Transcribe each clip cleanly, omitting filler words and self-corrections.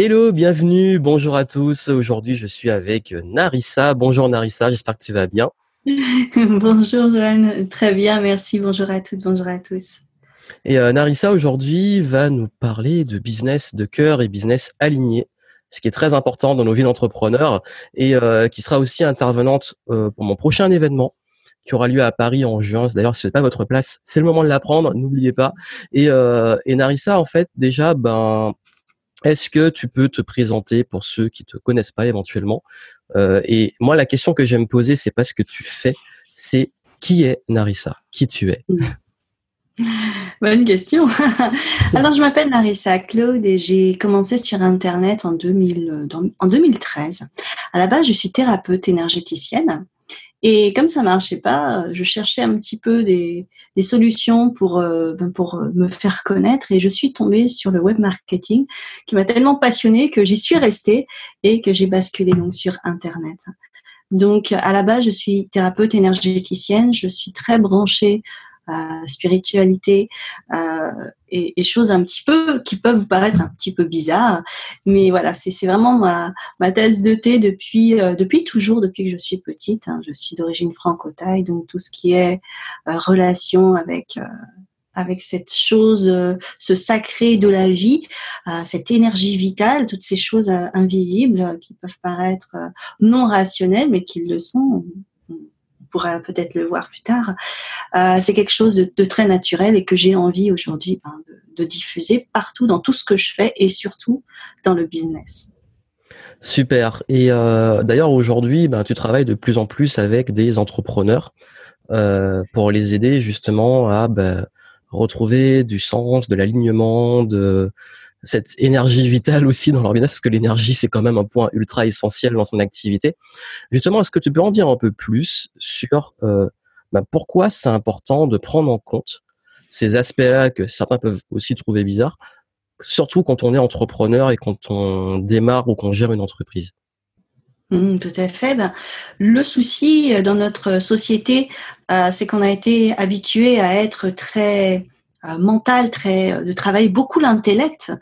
Hello, bienvenue, bonjour à tous. Aujourd'hui, je suis avec Narissa. Bonjour Narissa, j'espère que tu vas bien. Bonjour Joanne, très bien, merci. Bonjour à toutes, bonjour à tous. Et Narissa, aujourd'hui, va nous parler de business de cœur et business aligné, ce qui est très important dans nos vies d'entrepreneurs et qui sera aussi intervenante pour mon prochain événement qui aura lieu à Paris en juin. D'ailleurs, si vous n'avez pas votre place, c'est le moment de la prendre, n'oubliez pas. Et Narissa, en fait, déjà, est-ce que tu peux te présenter pour ceux qui te connaissent pas éventuellement? Et moi, la question que j'aime poser, c'est pas ce que tu fais, c'est qui est Narissa? Qui tu es? Bonne question. Alors, je m'appelle Narissa Claude et j'ai commencé sur Internet en 2013. À la base, je suis thérapeute énergéticienne. Et comme ça marchait pas, je cherchais un petit peu des solutions pour me faire connaître et je suis tombée sur le web marketing qui m'a tellement passionnée que j'y suis restée et que j'ai basculé donc sur Internet. Donc à la base, je suis thérapeute énergéticienne, je suis très branchée spiritualité et choses un petit peu qui peuvent vous paraître un petit peu bizarres, mais voilà, c'est vraiment ma tasse de thé depuis toujours, depuis que je suis petite, hein. Je suis d'origine franco-thaï, donc tout ce qui est relation avec cette chose, ce sacré de la vie, cette énergie vitale, toutes ces choses invisibles qui peuvent paraître non rationnelles, mais qui le sont. On pourra peut-être le voir plus tard. C'est quelque chose de très naturel et que j'ai envie aujourd'hui de diffuser partout dans tout ce que je fais et surtout dans le business. Super. Et d'ailleurs, aujourd'hui, tu travailles de plus en plus avec des entrepreneurs pour les aider justement à retrouver du sens, de l'alignement, de cette énergie vitale aussi dans leur business, parce que l'énergie, c'est quand même un point ultra essentiel dans son activité. Justement, est-ce que tu peux en dire un peu plus sur pourquoi c'est important de prendre en compte ces aspects-là que certains peuvent aussi trouver bizarres, surtout quand on est entrepreneur et quand on démarre ou qu'on gère une entreprise? Tout à fait. Le souci dans notre société, c'est qu'on a été habitué à être très mental, de travailler beaucoup l'intellect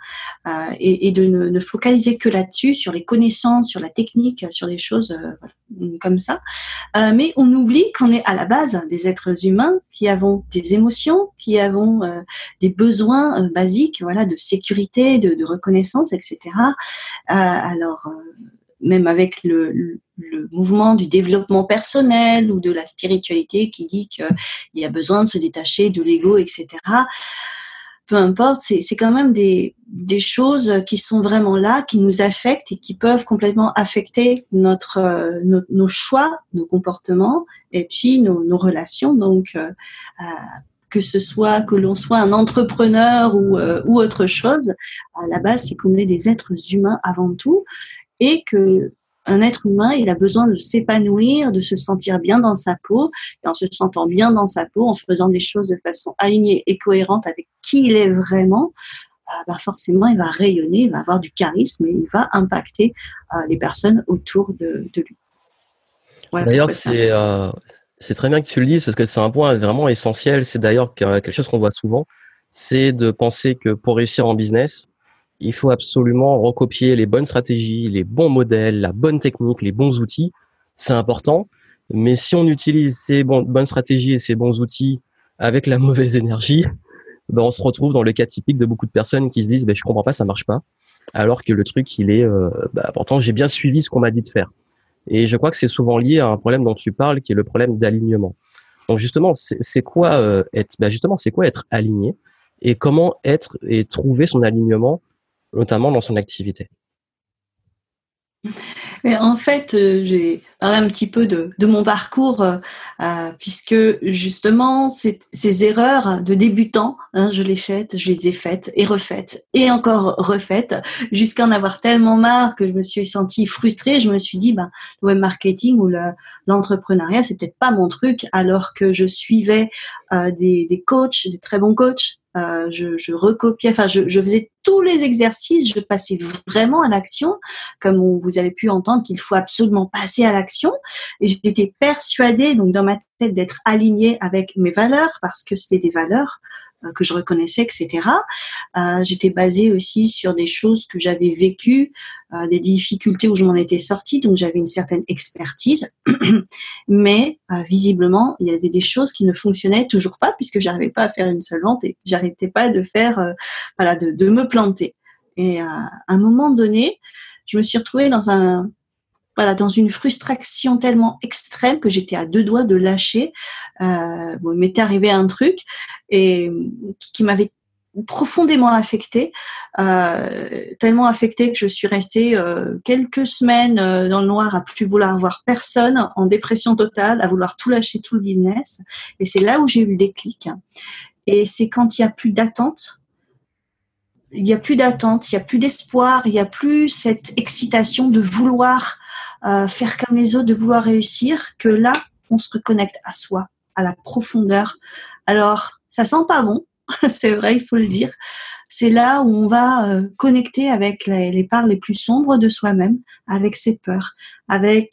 et de ne focaliser que là-dessus, sur les connaissances, sur la technique, sur des choses comme ça. Mais on oublie qu'on est à la base des êtres humains qui avons des émotions, qui avons des besoins basiques, voilà, de sécurité, de reconnaissance, etc. Même avec le mouvement du développement personnel ou de la spiritualité qui dit qu'il y a besoin de se détacher de l'ego, etc. Peu importe, c'est quand même des choses qui sont vraiment là, qui nous affectent et qui peuvent complètement affecter nos choix, nos comportements et puis nos relations. Donc, que ce soit que l'on soit un entrepreneur ou autre chose, à la base, c'est qu'on est des êtres humains avant tout. Et qu'un être humain, il a besoin de s'épanouir, de se sentir bien dans sa peau. Et en se sentant bien dans sa peau, en faisant des choses de façon alignée et cohérente avec qui il est vraiment, forcément, il va rayonner, il va avoir du charisme et il va impacter les personnes autour de lui. Voilà. D'ailleurs, c'est très bien que tu le dises parce que c'est un point vraiment essentiel. C'est d'ailleurs quelque chose qu'on voit souvent, c'est de penser que pour réussir en business, il faut absolument recopier les bonnes stratégies, les bons modèles, la bonne technique, les bons outils. C'est important. Mais si on utilise ces bonnes stratégies et ces bons outils avec la mauvaise énergie, on se retrouve dans le cas typique de beaucoup de personnes qui se disent « je comprends pas, ça marche pas ». Alors que le truc, il est pourtant, j'ai bien suivi ce qu'on m'a dit de faire. Et je crois que c'est souvent lié à un problème dont tu parles, qui est le problème d'alignement. Donc justement, c'est quoi être aligné et comment être et trouver son alignement notamment dans son activité? En fait, j'ai parlé un petit peu de mon parcours puisque justement ces erreurs de débutant, je les ai faites et refaites et encore refaites jusqu'à en avoir tellement marre que je me suis sentie frustrée. Je me suis dit, le web marketing ou l'entrepreneuriat, c'est peut-être pas mon truc, alors que je suivais des coachs, des très bons coachs. Je recopiais, je faisais tous les exercices, je passais vraiment à l'action, comme vous avez pu entendre qu'il faut absolument passer à l'action. Et j'étais persuadée, donc dans ma tête, d'être alignée avec mes valeurs, parce que c'était des valeurs que je reconnaissais, etc. J'étais basée aussi sur des choses que j'avais vécues, des difficultés où je m'en étais sortie, donc j'avais une certaine expertise. Mais visiblement, il y avait des choses qui ne fonctionnaient toujours pas puisque j'arrivais pas à faire une seule vente et j'arrêtais pas de faire, de me planter. Et à un moment donné, je me suis retrouvée dans une frustration tellement extrême que j'étais à 2 doigts de lâcher. Il m'était arrivé un truc et qui m'avait profondément affectée, tellement affectée que je suis restée quelques semaines dans le noir à plus vouloir voir personne, en dépression totale, à vouloir tout lâcher, tout le business. Et c'est là où j'ai eu le déclic. Et c'est quand il n'y a plus d'attente. Il n'y a plus d'attente, il n'y a plus d'espoir, il n'y a plus cette excitation de vouloir faire comme les autres, de vouloir réussir, que là, on se reconnecte à soi, à la profondeur. Alors, ça sent pas bon, c'est vrai, il faut le dire. C'est là où on va connecter avec les parts les plus sombres de soi-même, avec ses peurs, avec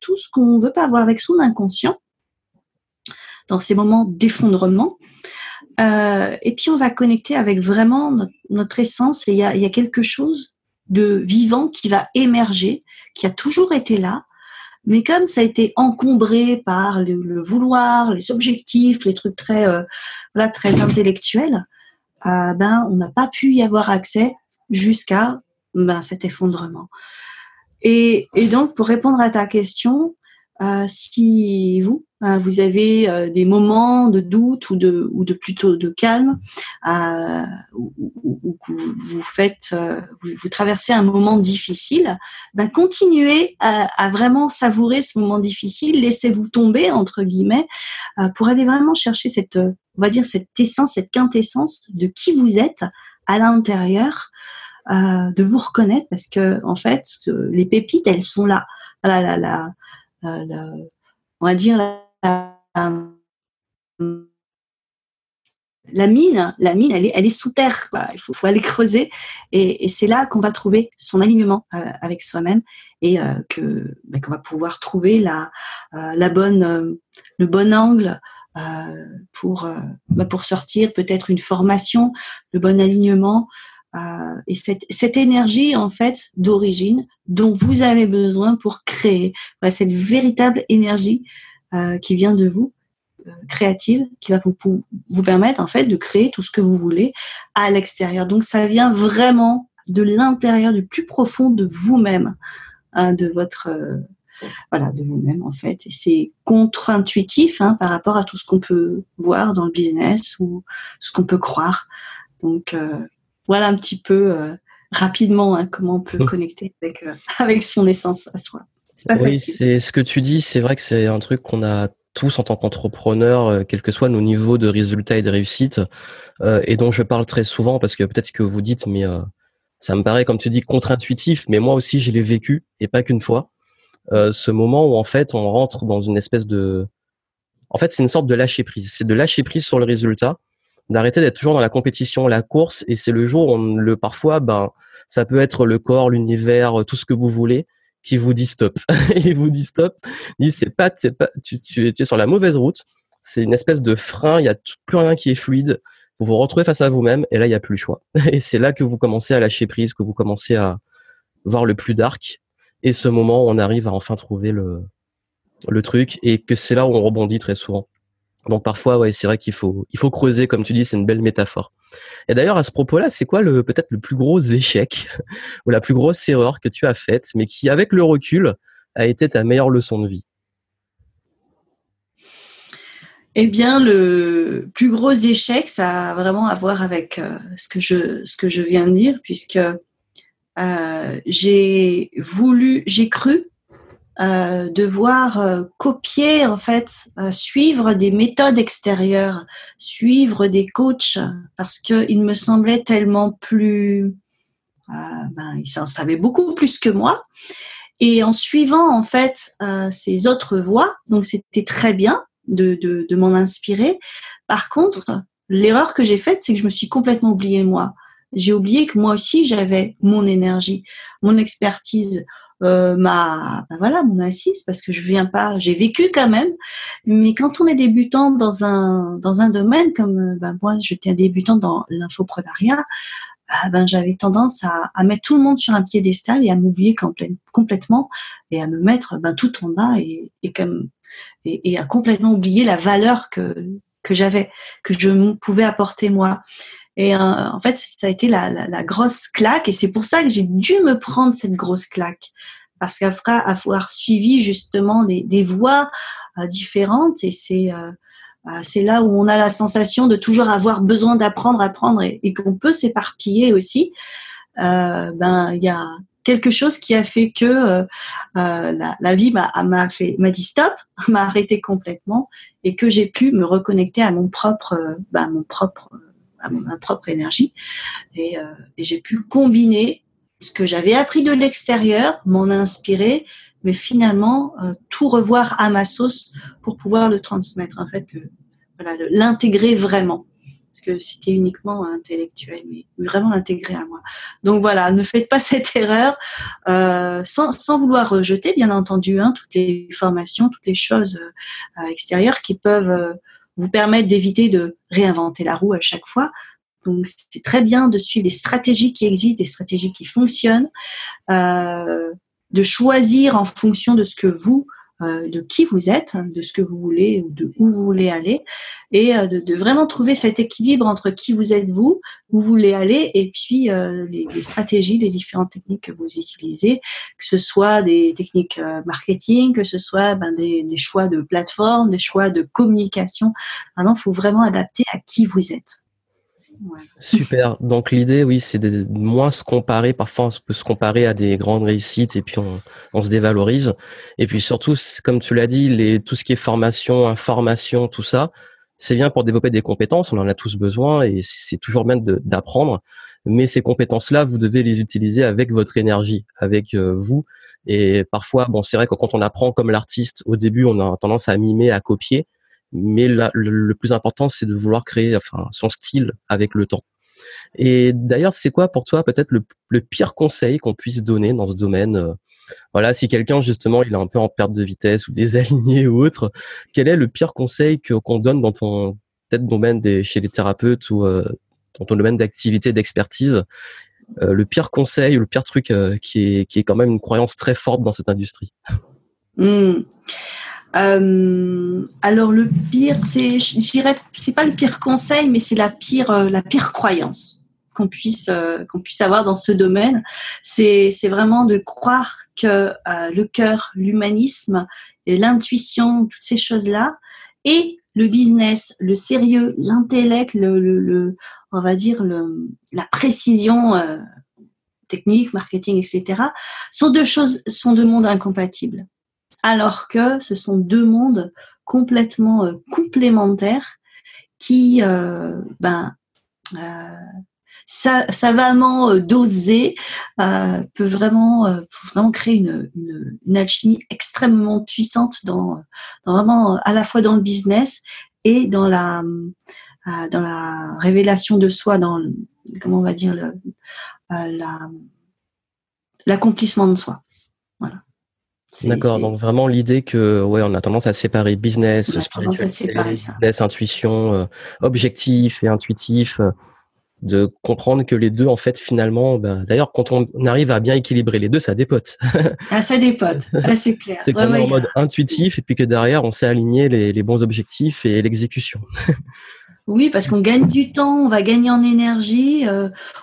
tout ce qu'on veut pas voir, avec son inconscient, dans ces moments d'effondrement. Et puis on va connecter avec vraiment notre essence, et il y a quelque chose de vivant qui va émerger, qui a toujours été là, mais comme ça a été encombré par le vouloir, les objectifs, les trucs très très intellectuels, on n'a pas pu y avoir accès jusqu'à cet effondrement. Et donc pour répondre à ta question, si vous avez des moments de doute ou de plutôt de calme, ou que vous traversez un moment difficile, continuez à vraiment savourer ce moment difficile, laissez-vous tomber entre guillemets, pour aller vraiment chercher cette essence, cette quintessence de qui vous êtes à l'intérieur, de vous reconnaître, parce que en fait les pépites elles sont là. On va dire la mine, elle est sous terre. Quoi. Il faut aller creuser, et c'est là qu'on va trouver son alignement avec soi-même, et qu'on va pouvoir trouver le bon angle pour sortir peut-être une formation, le bon alignement. Et cette énergie en fait d'origine dont vous avez besoin pour créer, cette véritable énergie qui vient de vous, créative, qui va vous permettre en fait de créer tout ce que vous voulez à l'extérieur. Donc ça vient vraiment de l'intérieur, du plus profond de vous-même, de vous-même en fait. Et c'est contre-intuitif par rapport à tout ce qu'on peut voir dans le business ou ce qu'on peut croire. Donc voilà un petit peu rapidement comment on peut connecter avec son essence à soi. C'est pas facile. C'est ce que tu dis. C'est vrai que c'est un truc qu'on a tous en tant qu'entrepreneurs, quel que soit nos niveaux de résultats et de réussite, et dont je parle très souvent parce que peut-être que vous dites, mais ça me paraît, comme tu dis, contre-intuitif, mais moi aussi, je l'ai vécu, et pas qu'une fois. Ce moment où en fait, on rentre dans une espèce de... En fait, c'est une sorte de lâcher prise. C'est de lâcher prise sur le résultat, d'arrêter d'être toujours dans la compétition, la course, et c'est le jour où parfois, ça peut être le corps, l'univers, tout ce que vous voulez, qui vous dit stop. Il vous dit stop, il dit c'est pas, tu es sur la mauvaise route, c'est une espèce de frein, il n'y a plus rien qui est fluide, vous vous retrouvez face à vous-même, et là, il n'y a plus le choix. Et c'est là que vous commencez à lâcher prise, que vous commencez à voir le plus dark, et ce moment où on arrive à enfin trouver le truc, et que c'est là où on rebondit très souvent. Donc parfois, c'est vrai qu'il faut creuser, comme tu dis, c'est une belle métaphore. Et d'ailleurs, à ce propos-là, c'est quoi peut-être le plus gros échec ou la plus grosse erreur que tu as faite, mais qui, avec le recul, a été ta meilleure leçon de vie? Eh bien, le plus gros échec, ça a vraiment à voir avec ce que je viens de dire, puisque j'ai cru devoir copier en fait, suivre des méthodes extérieures, suivre des coachs, parce que il me semblait tellement plus, ils en savaient beaucoup plus que moi, et en suivant en fait ces autres voies, donc c'était très bien de m'en inspirer. Par contre, l'erreur que j'ai faite, c'est que je me suis complètement oubliée moi. J'ai oublié que moi aussi j'avais mon énergie, mon expertise, mon assise, parce que je viens pas, j'ai vécu quand même. Mais quand on est débutant dans un domaine comme moi, j'étais débutante dans l'infoprenariat, j'avais tendance à mettre tout le monde sur un piédestal et à m'oublier complètement et à me mettre tout en bas et à complètement oublier la valeur que j'avais, que je pouvais apporter moi. Et en fait, ça a été la grosse claque, et c'est pour ça que j'ai dû me prendre cette grosse claque, parce qu'après avoir suivi justement des voies différentes, et c'est là où on a la sensation de toujours avoir besoin d'apprendre, et qu'on peut s'éparpiller aussi. Il y a quelque chose qui a fait que la vie m'a dit stop, m'a arrêté complètement, et que j'ai pu me reconnecter à ma propre énergie, et j'ai pu combiner ce que j'avais appris de l'extérieur, m'en inspirer, mais finalement tout revoir à ma sauce pour pouvoir le transmettre, en fait, l'intégrer vraiment, parce que c'était uniquement intellectuel, mais vraiment l'intégrer à moi. Donc voilà, ne faites pas cette erreur, sans vouloir rejeter, bien entendu, toutes les formations, toutes les choses extérieures qui peuvent vous permettre d'éviter de réinventer la roue à chaque fois. Donc c'est très bien de suivre des stratégies qui existent, des stratégies qui fonctionnent, de choisir en fonction de ce que vous, de qui vous êtes, de ce que vous voulez ou de où vous voulez aller, et de vraiment trouver cet équilibre entre qui vous êtes vous, où vous voulez aller, et puis les stratégies, les différentes techniques que vous utilisez, que ce soit des techniques marketing, que ce soit des choix de plateforme, des choix de communication. Maintenant, il faut vraiment adapter à qui vous êtes. Ouais. Super. Donc l'idée, oui, c'est de moins se comparer. Parfois, on peut se comparer à des grandes réussites et puis on se dévalorise. Et puis surtout, comme tu l'as dit, tout ce qui est formation, information, tout ça, c'est bien pour développer des compétences. On en a tous besoin et c'est toujours bien d'apprendre. Mais ces compétences-là, vous devez les utiliser avec votre énergie, avec vous. Et parfois, c'est vrai que quand on apprend comme l'artiste, au début, on a tendance à mimer, à copier. Mais le plus important, c'est de vouloir créer son style avec le temps. Et d'ailleurs, c'est quoi pour toi peut-être le pire conseil qu'on puisse donner dans ce domaine ? Voilà, si quelqu'un justement il est un peu en perte de vitesse ou désaligné ou autre, quel est le pire conseil qu'on donne dans ton peut-être domaine chez les thérapeutes ou dans ton domaine d'activité, d'expertise ? Le pire conseil ou le pire truc qui est quand même une croyance très forte dans cette industrie. Alors le pire, c'est pas le pire conseil, mais c'est la pire croyance qu'on puisse avoir dans ce domaine. C'est vraiment de croire que le cœur, l'humanisme et l'intuition, toutes ces choses-là, et le business, le sérieux, l'intellect, la précision technique, marketing, etc., sont deux mondes incompatibles. Alors que ce sont deux mondes complètement complémentaires qui, savamment dosés, peut vraiment créer une alchimie extrêmement puissante dans à la fois dans le business et dans la révélation de soi, l'accomplissement de soi. Voilà. D'accord, donc vraiment l'idée que on a tendance à séparer business, business, intuition, objectif et intuitif, de comprendre que les deux en fait finalement, d'ailleurs quand on arrive à bien équilibrer les deux, ça dépote. C'est clair. C'est qu'on est en mode intuitif et puis que derrière on sait aligner les bons objectifs et l'exécution. Oui, parce qu'on gagne du temps, on va gagner en énergie,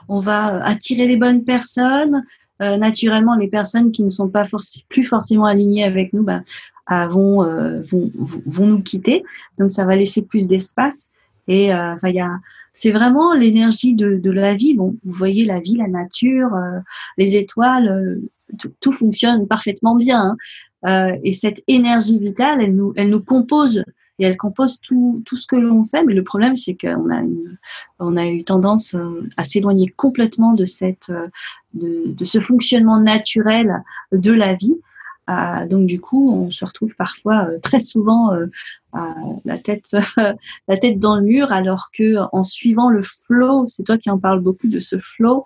on va attirer les bonnes personnes. Naturellement, les personnes qui ne sont pas plus forcément alignées avec nous vont nous quitter. Donc, ça va laisser plus d'espace. Et c'est vraiment l'énergie de la vie. Bon, vous voyez la vie, la nature, les étoiles, tout fonctionne parfaitement bien. Et cette énergie vitale, elle nous compose. Et elle compose tout ce que l'on fait, mais le problème c'est qu'on a eu tendance à s'éloigner complètement de ce fonctionnement naturel de la vie, Donc du coup, on se retrouve parfois, très souvent, la tête dans le mur, alors que en suivant le flow, c'est toi qui en parles beaucoup de ce flow.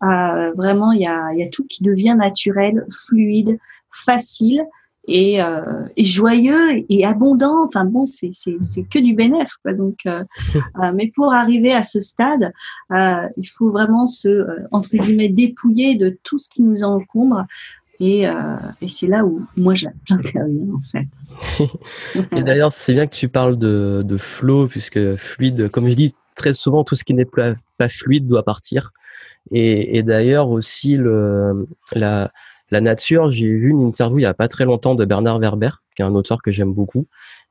Vraiment, il y a tout qui devient naturel, fluide, facile et joyeux et abondant. Enfin bon, c'est que du bénéf, quoi. Donc, mais pour arriver à ce stade, il faut vraiment se entre guillemets dépouiller de tout ce qui nous encombre. Et c'est là où moi j'interviens en fait. Et d'ailleurs c'est bien que tu parles de flow, puisque fluide, comme je dis très souvent, tout ce qui n'est pas fluide doit partir. Et d'ailleurs aussi la nature, j'ai vu une interview il n'y a pas très longtemps de Bernard Werber, qui est un auteur que j'aime beaucoup,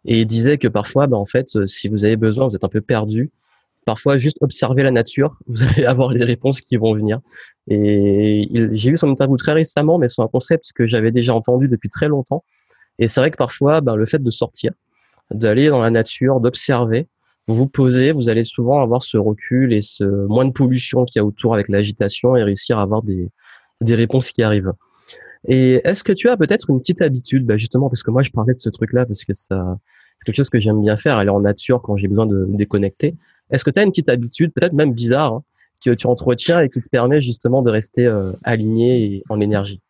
et il disait que parfois en fait, si vous avez besoin, vous êtes un peu perdu, parfois juste observer la nature, vous allez avoir les réponses qui vont venir. Et j'ai eu son interview très récemment, mais c'est un concept que j'avais déjà entendu depuis très longtemps. Et c'est vrai que parfois, le fait de sortir, d'aller dans la nature, d'observer, vous vous posez, vous allez souvent avoir ce recul et ce moins de pollution qu'il y a autour avec l'agitation, et réussir à avoir des réponses qui arrivent. Et est-ce que tu as peut-être une petite habitude, justement, parce que moi je parlais de ce truc-là, parce que ça, c'est quelque chose que j'aime bien faire, aller en nature quand j'ai besoin de me déconnecter. Est-ce que tu as une petite habitude, peut-être même bizarre, hein, que tu entretiens et qui te permet justement de rester aligné et en énergie?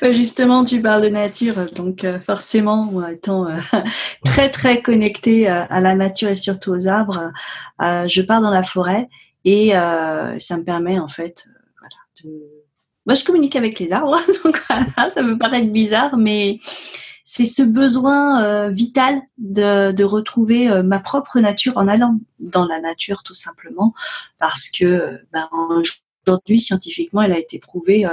Justement, tu parles de nature, donc forcément, étant très très connecté à la nature et surtout aux arbres, je pars dans la forêt et ça me permet en fait Moi, je communique avec les arbres, donc voilà, ça peut paraître bizarre, mais c'est ce besoin vital de retrouver ma propre nature en allant dans la nature, tout simplement, parce que aujourd'hui, scientifiquement, il a été prouvé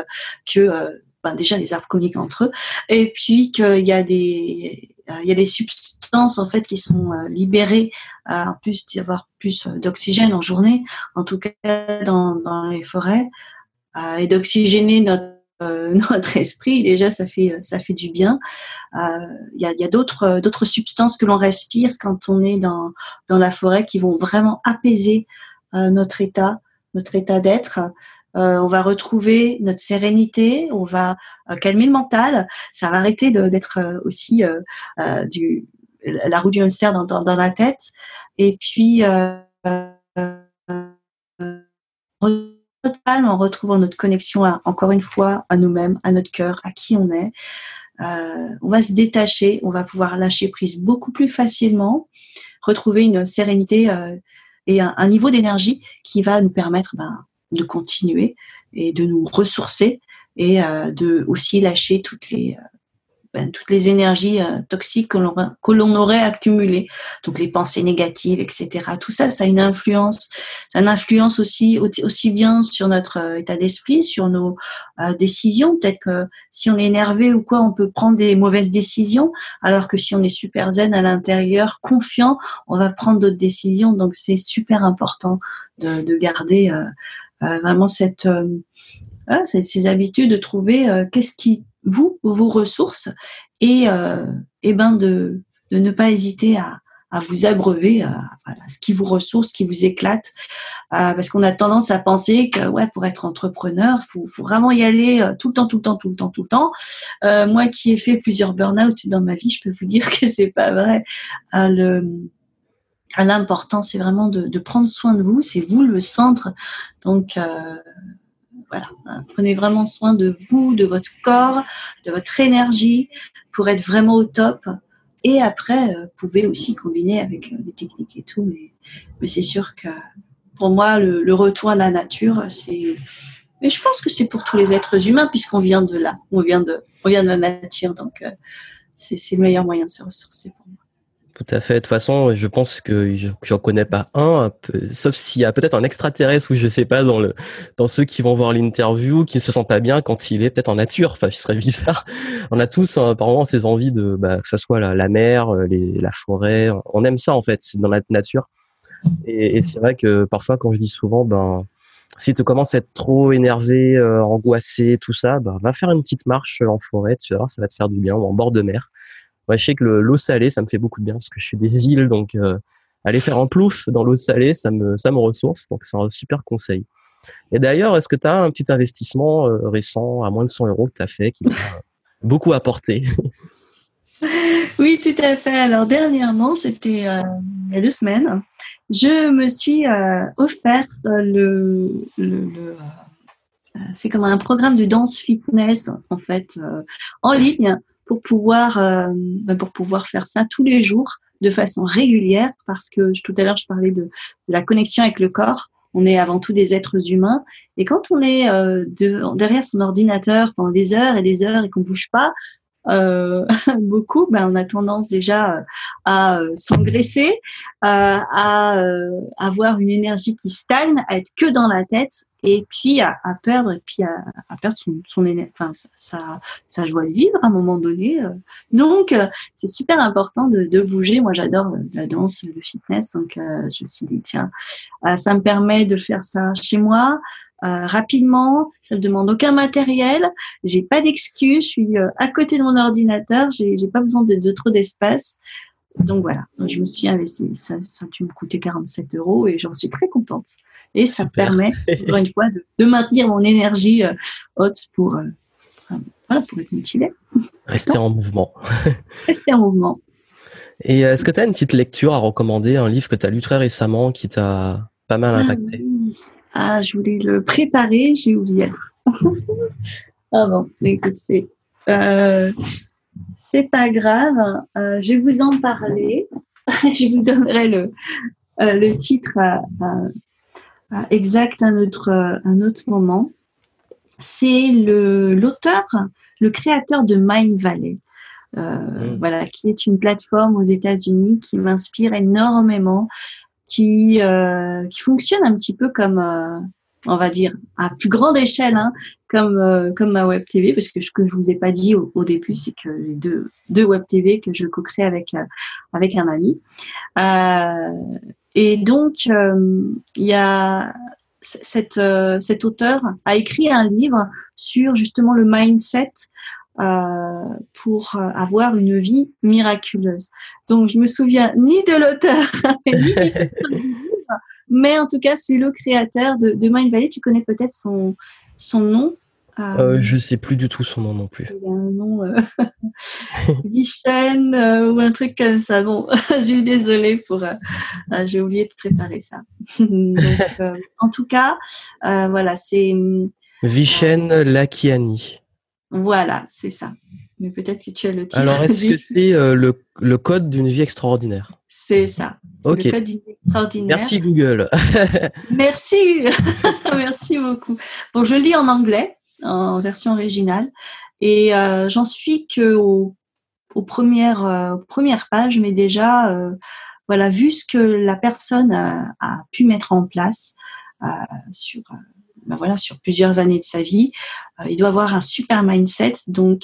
que déjà les arbres communiquent entre eux, et puis qu'il y a des substances en fait qui sont libérées, en plus d'avoir plus d'oxygène en journée, en tout cas dans les forêts, et d'oxygéner notre esprit, déjà ça fait du bien. Il y a d'autres substances que l'on respire quand on est dans la forêt qui vont vraiment apaiser notre état d'être. On va retrouver notre sérénité, on va calmer le mental, ça va arrêter d'être aussi la roue du hamster dans la tête. Et puis en retrouvant notre connexion encore une fois à nous-mêmes, à notre cœur, à qui on est, on va se détacher, on va pouvoir lâcher prise beaucoup plus facilement, retrouver une sérénité et un niveau d'énergie qui va nous permettre de continuer et de nous ressourcer et de aussi lâcher toutes les énergies toxiques que l'on aurait accumulées, donc les pensées négatives, etc. Tout ça, ça a une influence. Ça a une influence aussi bien sur notre état d'esprit, sur nos décisions. Peut-être que si on est énervé ou quoi, on peut prendre des mauvaises décisions, alors que si on est super zen à l'intérieur, confiant, on va prendre d'autres décisions. Donc, c'est super important de garder vraiment ces habitudes, de trouver qu'est-ce qui vos ressources, et de ne pas hésiter à vous abreuver ce qui vous ressource, ce qui vous éclate, parce qu'on a tendance à penser que pour être entrepreneur, faut vraiment y aller tout le temps. Moi qui ai fait plusieurs burn-out dans ma vie, je peux vous dire que c'est pas vrai. L'important, c'est vraiment de prendre soin de vous, c'est vous le centre. Donc voilà, prenez vraiment soin de vous, de votre corps, de votre énergie pour être vraiment au top. Et après, vous pouvez aussi combiner avec des techniques et tout. Mais c'est sûr que pour moi, le retour à la nature, c'est... Mais je pense que c'est pour tous les êtres humains puisqu'on vient de là, on vient de la nature. Donc, c'est le meilleur moyen de se ressourcer pour moi. Tout à fait. De toute façon, je pense que j'en connais pas un, sauf s'il y a peut-être un extraterrestre ou je sais pas dans ceux qui vont voir l'interview, qui ne se sentent pas bien quand il est peut-être en nature. Enfin, ce serait bizarre. On a tous, apparemment, ces envies de, que ça soit la mer, la forêt. On aime ça, en fait. C'est dans la nature. Et c'est vrai que parfois, quand je dis souvent, si tu commences à être trop énervé, angoissé, tout ça, va faire une petite marche en forêt. Tu vas voir, ça va te faire du bien, ou en bord de mer. Ouais, je sais que l'eau salée, ça me fait beaucoup de bien parce que je suis des îles, donc aller faire un plouf dans l'eau salée, ça me ressource, donc c'est un super conseil. Et d'ailleurs, est-ce que tu as un petit investissement récent à moins de 100 euros que tu as fait qui t'a beaucoup apporté. Oui, tout à fait. Alors, dernièrement, c'était il y a 2 semaines, je me suis offert c'est comme un programme de danse fitness, en fait, en ligne pour pouvoir faire ça tous les jours de façon régulière, parce que tout à l'heure, je parlais de la connexion avec le corps. On est avant tout des êtres humains. Et quand on est derrière son ordinateur pendant des heures et qu'on ne bouge pas, beaucoup, ben on a tendance déjà à s'engraisser, à avoir une énergie qui stagne, à être que dans la tête, et puis à perdre son énergie, enfin sa joie de vivre à un moment donné. Donc c'est super important de bouger. Moi j'adore la danse, le fitness, donc je me suis dit tiens, ça me permet de faire ça chez moi. Rapidement, ça ne demande aucun matériel, j'ai pas d'excuses, je suis à côté de mon ordinateur, j'ai pas besoin de trop d'espace. Donc voilà, je me suis investie, ça a dû me coûter 47 € et j'en suis très contente. Et ça permet, encore une fois, de maintenir mon énergie haute pour être motivée. Rester en mouvement. Rester en mouvement. Et est-ce que tu as une petite lecture à recommander, un livre que tu as lu très récemment qui t'a pas mal impacté? Ah, je voulais le préparer, j'ai oublié. Ah bon, écoute, c'est pas grave. Je vais vous en parler. Je vous donnerai le titre exact à un autre moment. C'est l'auteur, le créateur de Mindvalley. Voilà, qui est une plateforme aux États-Unis qui m'inspire énormément. Qui fonctionne un petit peu comme, on va dire, à plus grande échelle, hein, comme ma web TV, parce que ce que je vous ai pas dit au début, c'est que les deux web TV que je co-crée avec un ami. Et donc, il y a cet auteur a écrit un livre sur justement le mindset, pour avoir une vie miraculeuse. Donc, je me souviens ni de l'auteur, ni du titre du livre, mais en tout cas, c'est le créateur de Mindvalley. Tu connais peut-être son nom. Je sais plus du tout son nom non plus. Il a un nom Vishen ou un truc comme ça. Bon, je suis désolée j'ai oublié de préparer ça. Donc, en tout cas, voilà, c'est Vishen Lakhiani. Voilà, c'est ça. Mais peut-être que tu as le titre. Alors, est-ce que c'est le code d'une vie extraordinaire? C'est ça. C'est okay. Le code d'une vie extraordinaire. Merci Google. Merci. Merci beaucoup. Bon, je lis en anglais, en version originale. Et j'en suis qu'aux premières pages, mais déjà, voilà, vu ce que la personne a pu mettre en place sur plusieurs années de sa vie, il doit avoir un super mindset. Donc,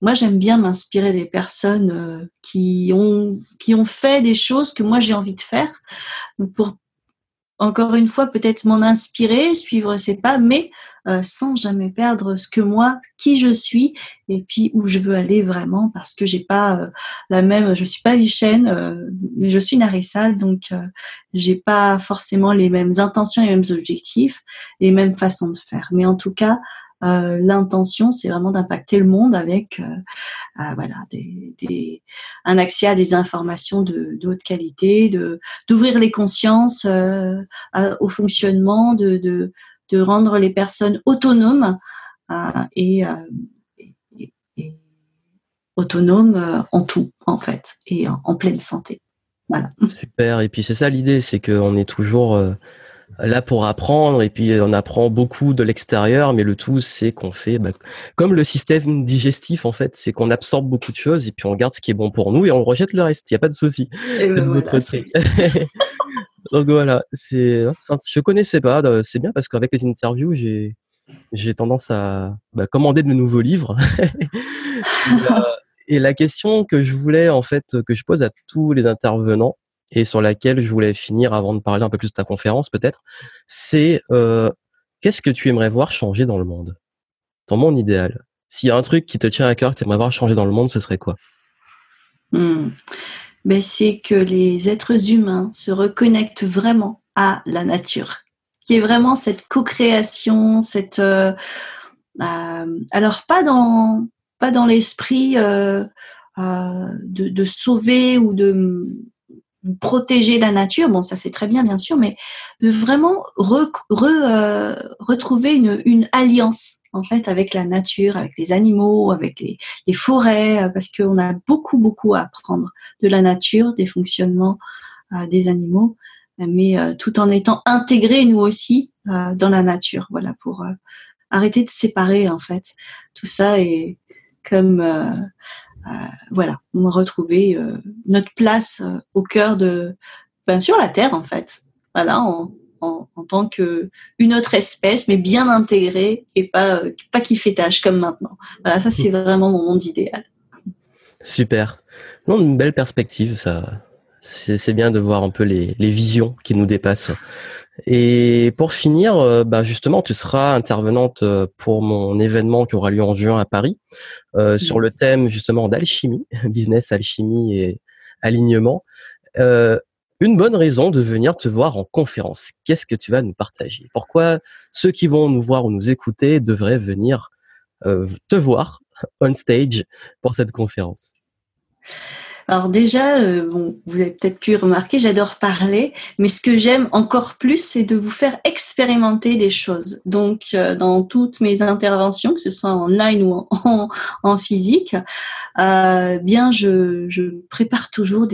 moi, j'aime bien m'inspirer des personnes qui ont fait des choses que moi, j'ai envie de faire. Donc, pour, encore une fois, peut-être m'en inspirer, suivre ses pas, mais sans jamais perdre qui je suis et puis où je veux aller vraiment, parce que j'ai pas la même, je suis pas Vishen, mais je suis Narissa, donc j'ai pas forcément les mêmes intentions, les mêmes objectifs, les mêmes façons de faire. Mais en tout cas, l'intention, c'est vraiment d'impacter le monde avec voilà, un accès à des informations de haute qualité, d'ouvrir les consciences au fonctionnement, de rendre les personnes autonomes et autonomes en tout, en fait, et en pleine santé. Voilà. Super. Et puis c'est ça l'idée, c'est qu'on est toujours là pour apprendre, et puis on apprend beaucoup de l'extérieur, mais le tout, c'est qu'on fait comme le système digestif, en fait, c'est qu'on absorbe beaucoup de choses et puis on garde ce qui est bon pour nous et on rejette le reste, il n'y a pas de souci. Donc voilà, je connaissais pas, c'est bien parce qu'avec les interviews, j'ai tendance à commander de nouveaux livres. Et la question que je voulais, en fait, que je pose à tous les intervenants, et sur laquelle je voulais finir avant de parler un peu plus de ta conférence peut-être, c'est qu'est-ce que tu aimerais voir changer dans le monde? Dans mon idéal. S'il y a un truc qui te tient à cœur, que tu aimerais voir changer dans le monde, ce serait quoi? C'est que les êtres humains se reconnectent vraiment à la nature, qui est vraiment cette co-création, alors pas dans pas dans l'esprit de sauver ou de protéger la nature, bon ça c'est très bien bien sûr, mais de vraiment retrouver une alliance en fait avec la nature, avec les animaux, avec les forêts, parce qu'on a beaucoup à apprendre de la nature, des fonctionnements des animaux, mais tout en étant intégrés nous aussi dans la nature, voilà, pour arrêter de séparer en fait tout ça et comme voilà, retrouver notre place au cœur de, ben, sur la Terre en fait. Voilà, en tant que une autre espèce, mais bien intégrée et pas qui fait tâche comme maintenant. Voilà, ça c'est vraiment mon monde idéal. Super, non, une belle perspective ça. C'est bien de voir un peu les visions qui nous dépassent. Et pour finir, bah justement, tu seras intervenante pour mon événement qui aura lieu en juin à Paris, sur le thème justement d'alchimie, business, alchimie et alignement. Une bonne raison de venir te voir en conférence. Qu'est-ce que tu vas nous partager? Pourquoi ceux qui vont nous voir ou nous écouter devraient venir te voir on stage pour cette conférence? Alors déjà, bon, vous avez peut-être pu remarquer, j'adore parler, mais ce que j'aime encore plus, c'est de vous faire expérimenter des choses. Donc, dans toutes mes interventions, que ce soit en ligne ou en physique, bien, je prépare toujours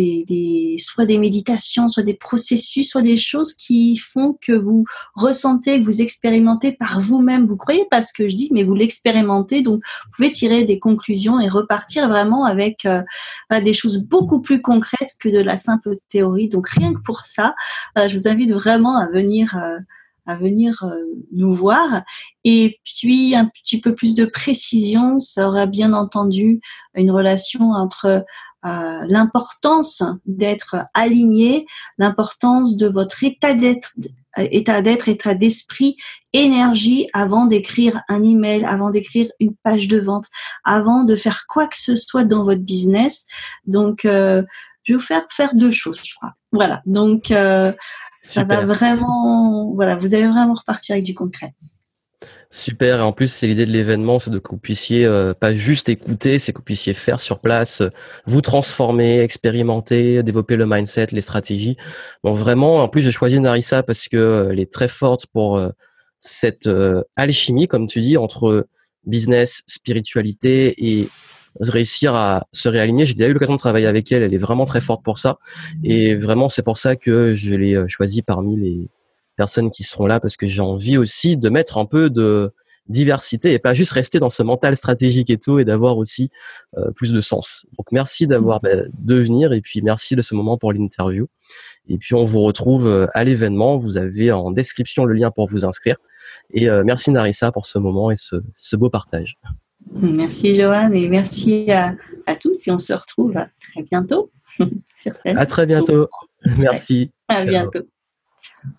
soit des méditations, soit des processus, soit des choses qui font que vous ressentez, que vous expérimentez par vous-même. Vous croyez pas ce que je dis, mais vous l'expérimentez. Donc, vous pouvez tirer des conclusions et repartir vraiment avec voilà, des choses beaucoup plus concrète que de la simple théorie. Donc rien que pour ça, je vous invite vraiment à venir nous voir. Et puis un petit peu plus de précision, ça aura bien entendu une relation entre l'importance d'être aligné, l'importance de votre état d'être, état d'esprit, énergie avant d'écrire un email, avant d'écrire une page de vente, avant de faire quoi que ce soit dans votre business. Donc, je vais vous faire deux choses, je crois. Voilà. Donc, ça va vraiment, voilà, vous allez vraiment repartir avec du concret. Super. Et en plus, c'est l'idée de l'événement, c'est de que vous puissiez pas juste écouter, c'est que vous puissiez faire sur place, vous transformer, expérimenter, développer le mindset, les stratégies. Bon, vraiment, en plus, j'ai choisi Narissa parce que elle est très forte pour cette alchimie, comme tu dis, entre business, spiritualité et réussir à se réaligner. J'ai déjà eu l'occasion de travailler avec elle. Elle est vraiment très forte pour ça. Et vraiment, c'est pour ça que je l'ai choisie parmi les personnes qui seront là, parce que j'ai envie aussi de mettre un peu de diversité et pas juste rester dans ce mental stratégique et tout, et d'avoir aussi plus de sens. Donc merci de venir, et puis merci de ce moment pour l'interview. Et puis on vous retrouve à l'événement, vous avez en description le lien pour vous inscrire. Et merci Narissa pour ce moment et ce beau partage. Merci Joanne, et merci à toutes, et on se retrouve à très bientôt sur scène. À très bientôt, merci. Ouais. À bientôt. Ciao.